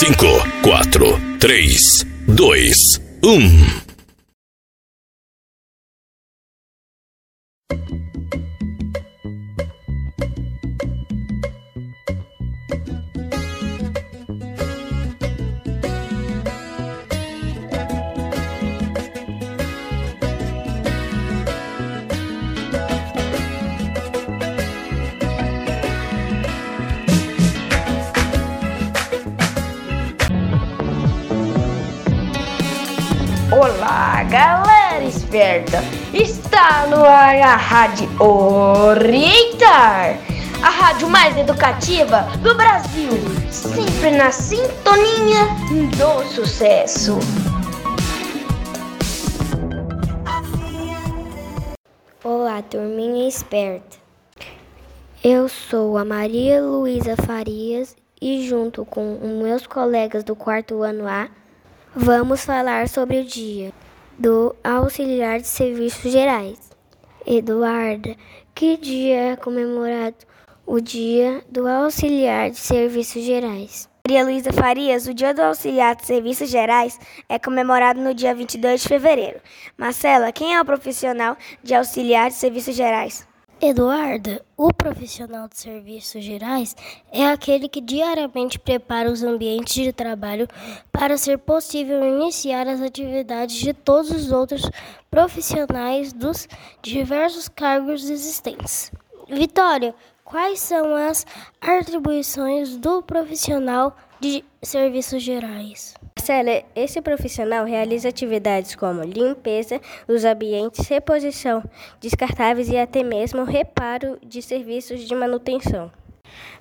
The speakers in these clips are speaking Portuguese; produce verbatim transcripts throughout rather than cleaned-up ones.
cinco, quatro, três, dois, um. Olá, galera esperta! Está no ar a Rádio Orientar, a rádio mais educativa do Brasil, sempre na sintonia do sucesso. Olá, turminha esperta! Eu sou a Maria Luísa Farias e junto com meus colegas do quarto ano A, vamos falar sobre o dia do auxiliar de serviços gerais. Eduarda, que dia é comemorado o dia do auxiliar de serviços gerais? Maria Luísa Farias, o dia do auxiliar de serviços gerais é comemorado no dia vinte e dois de fevereiro. Marcela, quem é o profissional de auxiliar de serviços gerais? Eduarda, o profissional de serviços gerais é aquele que diariamente prepara os ambientes de trabalho para ser possível iniciar as atividades de todos os outros profissionais dos diversos cargos existentes. Vitória, quais são as atribuições do profissional de serviços gerais? Marcela, esse profissional realiza atividades como limpeza dos ambientes, reposição descartáveis e até mesmo reparo de serviços de manutenção.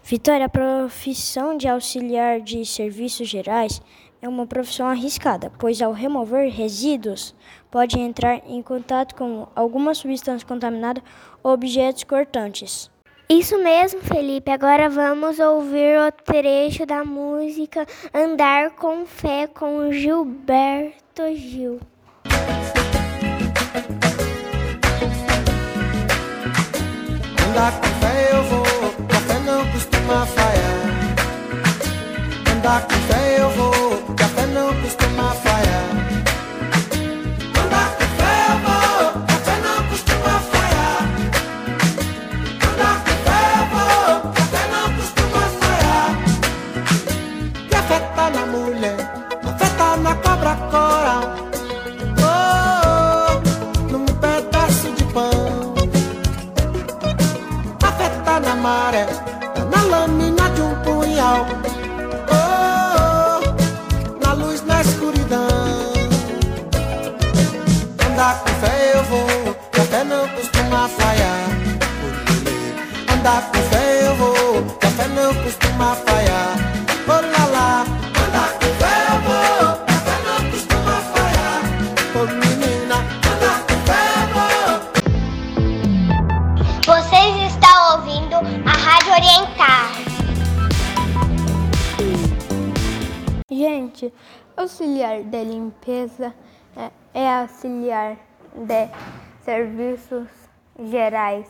Vitória, a profissão de auxiliar de serviços gerais é uma profissão arriscada, pois ao remover resíduos pode entrar em contato com alguma substância contaminada ou objetos cortantes. Isso mesmo, Felipe. Agora vamos ouvir o trecho da música Andar com Fé, com Gilberto Gil. Andar com fé eu vou, com a fé não costuma falhar. Andar com fé eu vou, com a fé não costuma falhar. Na lâmina de um punhal, oh, oh, na luz, na escuridão. Andar com fé eu vou, que a fé não costuma falhar. Andar com fé eu vou, que a fé não costuma falhar. Oh lá lá. Andar com fé eu vou, que a fé não costuma falhar. Oh menina, andar com fé eu vou. Vocês estão ouvindo a Rádio Orientar. Gente, auxiliar de limpeza é, é auxiliar de serviços gerais.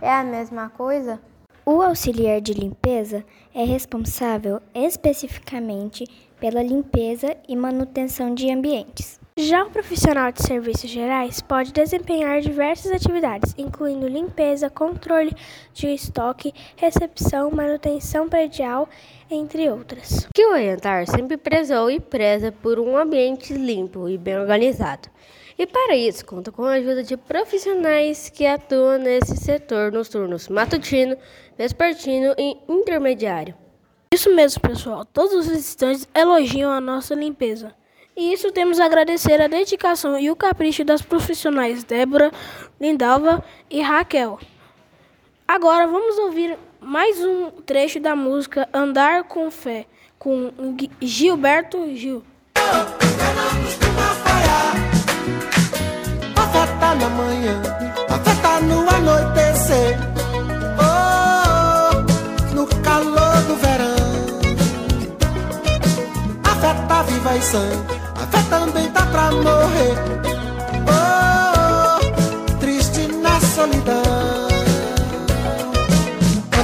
É a mesma coisa? O auxiliar de limpeza é responsável especificamente pela limpeza e manutenção de ambientes. Já o profissional de serviços gerais pode desempenhar diversas atividades, incluindo limpeza, controle de estoque, recepção, manutenção predial, entre outras. Que o Orientar sempre prezou e preza por um ambiente limpo e bem organizado. E para isso, conta com a ajuda de profissionais que atuam nesse setor nos turnos matutino, vespertino e intermediário. Isso mesmo, pessoal. Todos os visitantes elogiam a nossa limpeza. E isso temos a agradecer a dedicação e o capricho das profissionais Débora, Lindalva e Raquel. Agora vamos ouvir mais um trecho da música Andar com Fé, com Gilberto Gil. A fé tá na manhã, a fé tá no anoitecer, oh, no calor do verão. A fé tá viva e sã, a fé também tá pra morrer, oh, oh, triste na solidão.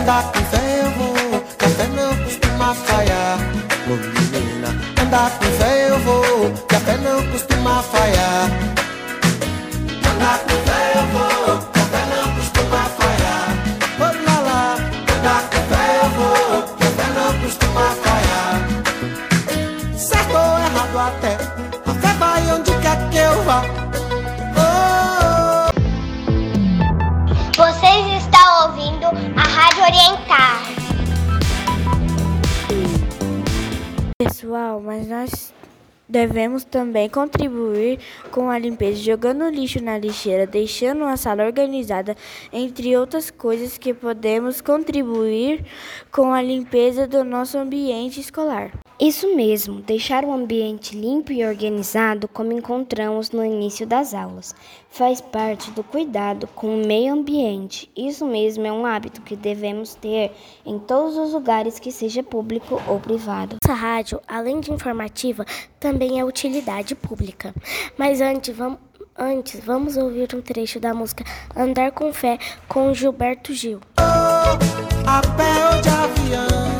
Andar com fé eu vou, que a fé não costuma falhar, oh, menina. Pessoal, mas nós devemos também contribuir com a limpeza, jogando o lixo na lixeira, deixando a sala organizada, entre outras coisas que podemos contribuir com a limpeza do nosso ambiente escolar. Isso mesmo, deixar o ambiente limpo e organizado, como encontramos no início das aulas, faz parte do cuidado com o meio ambiente. Isso mesmo, é um hábito que devemos ter em todos os lugares, que seja público ou privado. Essa rádio, além de informativa, também é utilidade pública. Mas antes, vamos, antes, vamos ouvir um trecho da música Andar com Fé, com Gilberto Gil. Oh, a pé de avião,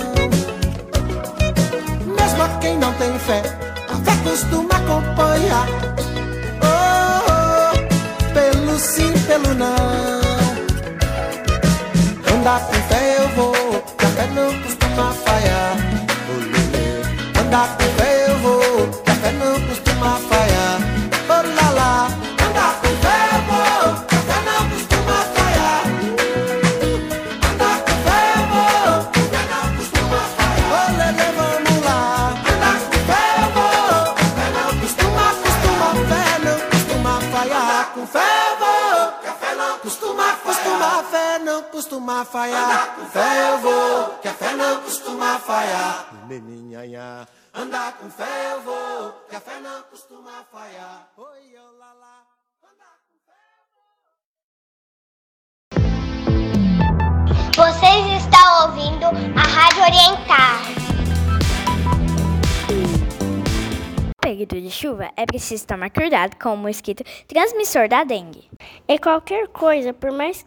mesmo a quem não tem fé, a fé costuma acompanhar. Oh, oh, pelo sim, pelo não, andar com fé eu vou, a fé não costuma falhar. Andar com fé eu vou, que a fé não costuma falhar. Oh lá lá, andar com fé eu vou, que a fé não costuma falhar. Andar com fé eu vou, que a fé não costuma falhar. Oh lele, vamos lá, andar com fé eu vou, que a fé não costuma, costuma, fé não costuma falhar. Andar com fé eu vou, que a fé não costuma, costuma, fé não costuma falhar. Andar com fé eu vou, que a fé não costuma falhar. Neninha, andar com fé eu vou, que a fé não costuma falhar. Oi, oh, lá, lá. Andar com fé eu vou. Vocês estão ouvindo a Rádio Orientar. No período de chuva, é preciso tomar cuidado com o mosquito transmissor da dengue. E qualquer coisa, por mais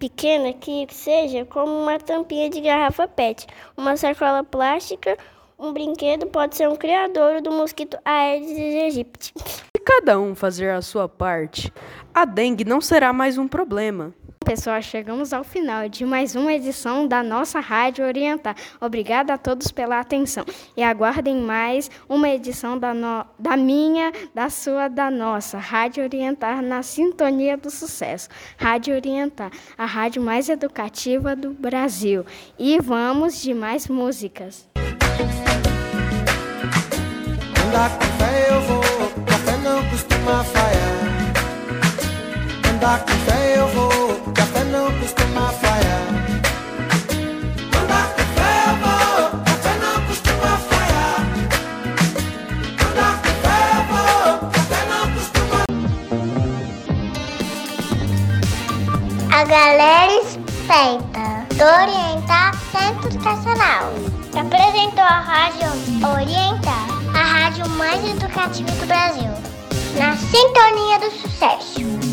pequena que seja, como uma tampinha de garrafa pet, uma sacola plástica, um brinquedo, pode ser um criadouro do mosquito Aedes aegypti. Se cada um fazer a sua parte, a dengue não será mais um problema. Pessoal, chegamos ao final de mais uma edição da nossa Rádio Orientar. Obrigada a todos pela atenção e aguardem mais uma edição da, no... da minha, da sua, da nossa Rádio Orientar, na sintonia do sucesso. Rádio Orientar, a rádio mais educativa do Brasil. E vamos de mais músicas. Andar com fé eu vou, que a fé não costuma falhar. Andar com fé eu vou, não costuma falhar. Andar com fé eu vou, que a fé não costuma falhar. Andar com fé eu vou, que a fé não costuma. A galera esperta do Orientar Centro Educacional apresentou a Rádio Orientar, a rádio mais educativa do Brasil, na sintonia do sucesso.